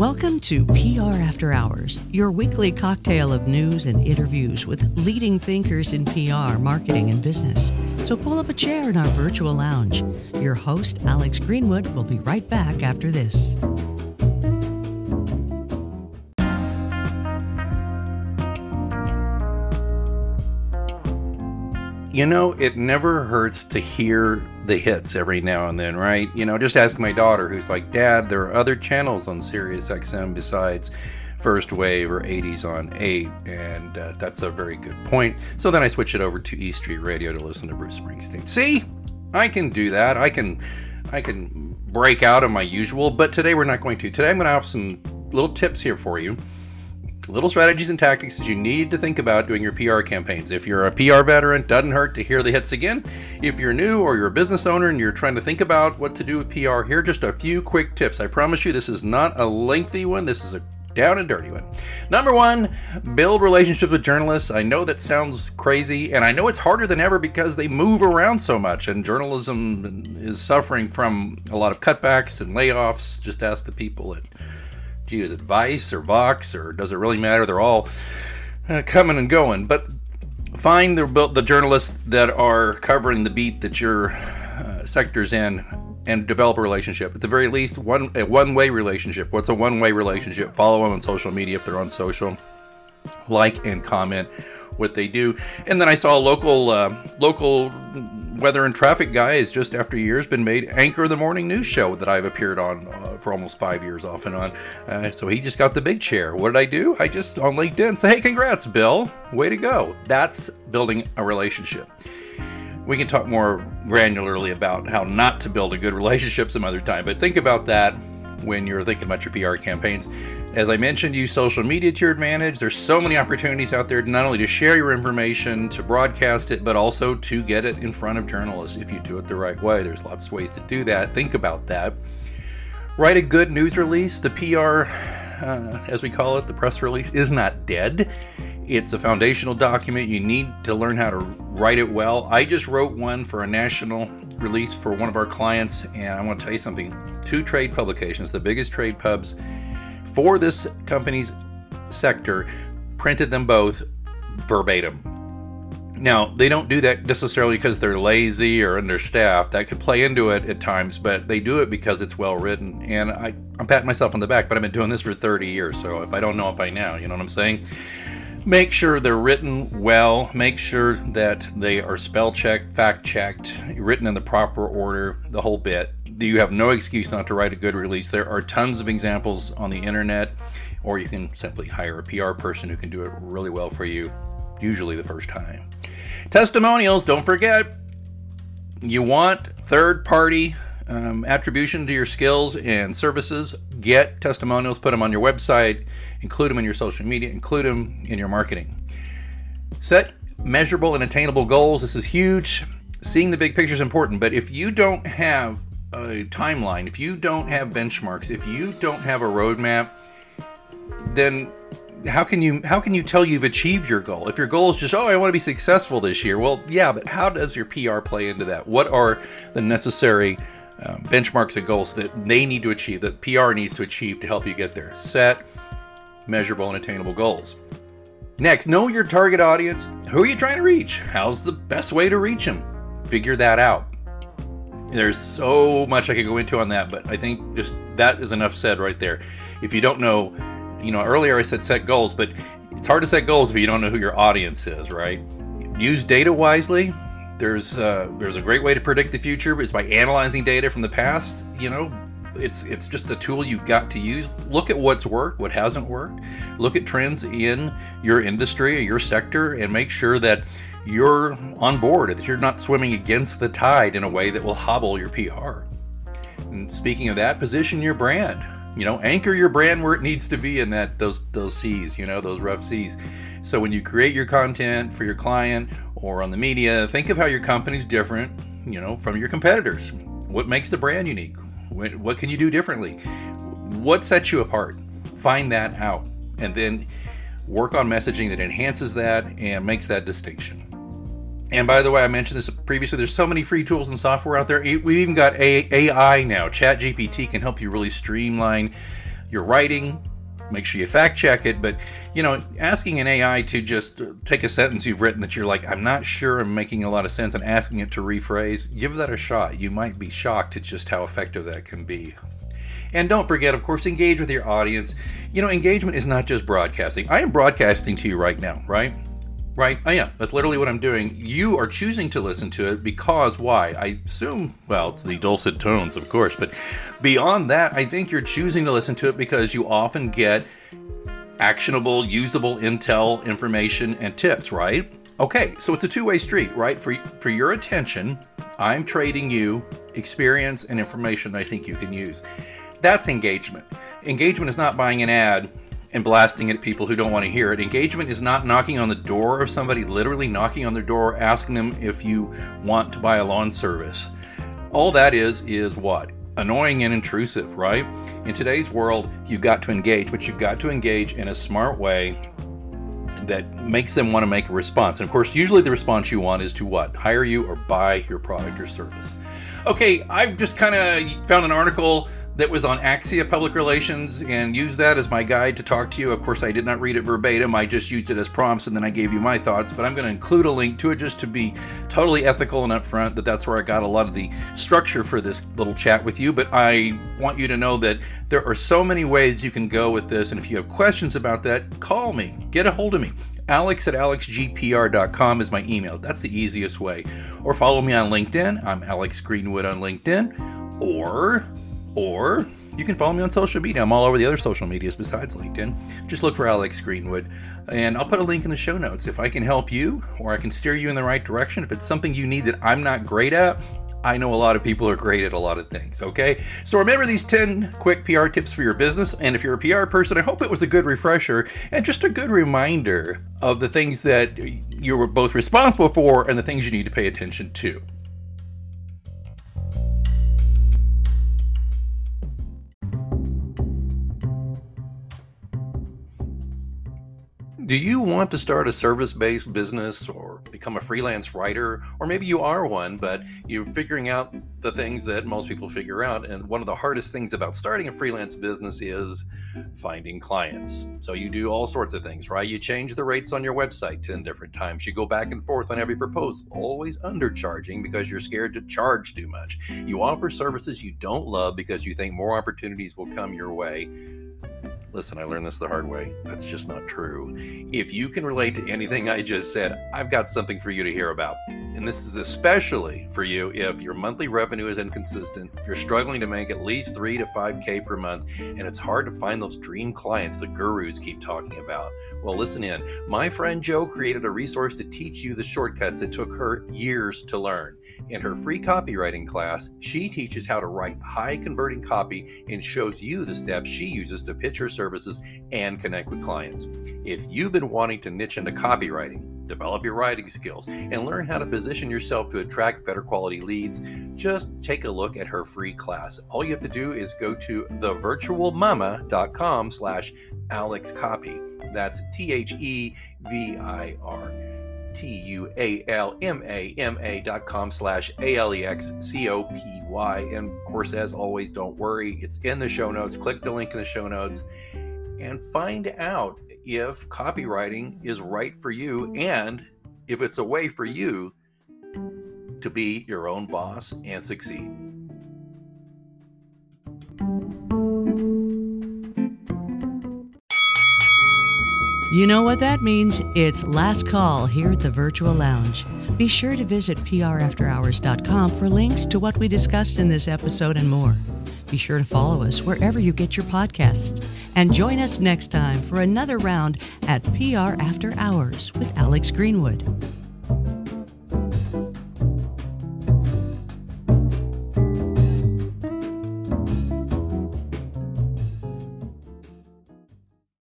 Welcome to PR After Hours, your weekly cocktail of news and interviews with leading thinkers in PR, marketing, and business. So pull up a chair in our virtual lounge. Your host, Alex Greenwood, will be right back after this. You know, it never hurts to hear the hits every now and then, right? You know, just ask my daughter, who's like, Dad, there are other channels on Sirius XM besides First Wave or 80s on 8, and that's a very good point. So then I switch it over to E Street Radio to listen to Bruce Springsteen. See, I can do that. I can break out of my usual, but today we're not going to. Today I'm going to have some little tips here for you. Little strategies and tactics that you need to think about doing your PR campaigns. If you're a PR veteran, doesn't hurt to hear the hits again. If you're new or you're a business owner and you're trying to think about what to do with PR, here are just a few quick tips. I promise you this is not a lengthy one. This is a down and dirty one. Number one, build relationships with journalists. I know that sounds crazy, and I know it's harder than ever because they move around so much, and journalism is suffering from a lot of cutbacks and layoffs. Just ask the people at is it Vice or Vox, or does it really matter? They're all coming and going. But find the journalists that are covering the beat that your sector's in and develop a relationship. At the very least, a one-way relationship. What's a one-way relationship? Follow them on social media if they're on social. Like and comment what they do. And then I saw a local weather and traffic guy has just after years been made anchor the morning news show that I've appeared on for almost 5 years off and on. So he just got the big chair. What did I do? I just on LinkedIn say, hey, congrats, Bill. Way to go. That's building a relationship. We can talk more granularly about how not to build a good relationship some other time, but think about that when you're thinking about your PR campaigns. As I mentioned, use social media to your advantage. There's so many opportunities out there, not only to share your information, to broadcast it, but also to get it in front of journalists if you do it the right way. There's lots of ways to do that. Think about that. Write a good news release. The PR, as we call it, the press release, is not dead. It's a foundational document. You need to learn how to write it well. I just wrote one for a national release for one of our clients, and I want to tell you something. 2 trade publications, the biggest trade pubs for this company's sector, printed them both verbatim. Now, they don't do that necessarily because they're lazy or understaffed. That could play into it at times, but they do it because it's well written. And I'm patting myself on the back, but I've been doing this for 30 years, so if I don't know it by now, you know what I'm saying? Make sure they're written well. Make sure that they are spell checked, fact checked, written in the proper order, the whole bit. You have no excuse not to write a good release. There are tons of examples on the internet, or you can simply hire a PR person who can do it really well for you, usually the first time. Testimonials, don't forget. You want third-party attribution to your skills and services. Get testimonials, put them on your website, include them in your social media, include them in your marketing. Set measurable and attainable goals. This is huge. Seeing the big picture is important, but if you don't have a timeline, if you don't have benchmarks, if you don't have a roadmap, then how can you tell you've achieved your goal? If your goal is just, oh, I want to be successful this year, well, yeah, but how does your PR play into that? What are the necessary benchmarks and goals that they need to achieve, that PR needs to achieve to help you get there? Set measurable and attainable goals. Next, know your target audience. Who are you trying to reach? How's the best way to reach them? Figure that out. There's so much I could go into on that, but I think just that is enough said right there. If you don't know, you know, earlier I said set goals, but it's hard to set goals if you don't know who your audience is, right? Use data wisely. There's a great way to predict the future, but it's by analyzing data from the past. You know, it's just a tool you've got to use. Look at what's worked, what hasn't worked. Look at trends in your industry or your sector, and make sure that you're on board, that you're not swimming against the tide in a way that will hobble your PR. And speaking of that, position your brand. You know, anchor your brand where it needs to be in that those seas, you know, those rough seas. So when you create your content for your client or on the media, think of how your company's different, you know, from your competitors. What makes the brand unique? What can you do differently? What sets you apart? Find that out, and then work on messaging that enhances that and makes that distinction. And by the way, I mentioned this previously, there's so many free tools and software out there. We've even got AI now. ChatGPT can help you really streamline your writing. Make sure you fact check it. But, you know, asking an AI to just take a sentence you've written that you're like, I'm not sure I'm making a lot of sense, and asking it to rephrase, give that a shot. You might be shocked at just how effective that can be. And don't forget, of course, engage with your audience. You know, engagement is not just broadcasting. I am broadcasting to you right now, right? Right? I am. That's literally what I'm doing. You are choosing to listen to it because why? I assume, well, it's the dulcet tones, of course, but beyond that, I think you're choosing to listen to it because you often get actionable, usable intel, information, and tips, right? Okay, so it's a two-way street, right? For your attention, I'm trading you experience and information I think you can use. That's engagement. Engagement is not buying an ad and blasting it at people who don't want to hear it. Engagement is not knocking on the door of somebody, literally knocking on their door, asking them if you want to buy a lawn service. All that is what? Annoying and intrusive, right? In today's world, you've got to engage, but you've got to engage in a smart way that makes them want to make a response. And of course, usually the response you want is to what? Hire you or buy your product or service. Okay, I've just kind of found an article that was on Axia Public Relations and used that as my guide to talk to you. Of course, I did not read it verbatim. I just used it as prompts and then I gave you my thoughts, but I'm going to include a link to it just to be totally ethical and upfront that that's where I got a lot of the structure for this little chat with you. But I want you to know that there are so many ways you can go with this. And if you have questions about that, call me, get a hold of me. Alex at alexgpr.com is my email. That's the easiest way. Or follow me on LinkedIn. I'm Alex Greenwood on LinkedIn. Or you can follow me on social media. I'm all over the other social medias besides LinkedIn. Just look for Alex Greenwood. And I'll put a link in the show notes. If I can help you or I can steer you in the right direction, if it's something you need that I'm not great at, I know a lot of people are great at a lot of things, okay? So remember these 10 quick PR tips for your business. And if you're a PR person, I hope it was a good refresher and just a good reminder of the things that you were both responsible for and the things you need to pay attention to. Do you want to start a service-based business or become a freelance writer? Or maybe you are one, but you're figuring out the things that most people figure out. And one of the hardest things about starting a freelance business is finding clients. So you do all sorts of things, right? You change the rates on your website 10 different times. You go back and forth on every proposal, always undercharging because you're scared to charge too much. You offer services you don't love because you think more opportunities will come your way. Listen, I learned this the hard way. That's just not true. If you can relate to anything I just said, I've got something for you to hear about. And this is especially for you if your monthly revenue is inconsistent, if you're struggling to make at least $3 to $5K per month, and it's hard to find those dream clients the gurus keep talking about. Well, listen in. My friend Jo created a resource to teach you the shortcuts that took her years to learn. In her free copywriting class, she teaches how to write high converting copy and shows you the steps she uses to pitch her services and connect with clients. If you've been wanting to niche into copywriting, develop your writing skills, and learn how to position yourself to attract better quality leads, just take a look at her free class. All you have to do is go to thevirtualmama.com/alexcopy. That's thevirtualmama.com/alexcopy. And of course, as always, don't worry, it's in the show notes. Click the link in the show notes and find out if copywriting is right for you and if it's a way for you to be your own boss and succeed. You know what that means. It's last call here at the Virtual Lounge. Be sure to visit PRAfterHours.com for links to what we discussed in this episode and more. Be sure to follow us wherever you get your podcasts. And join us next time for another round at PR After Hours with Alex Greenwood.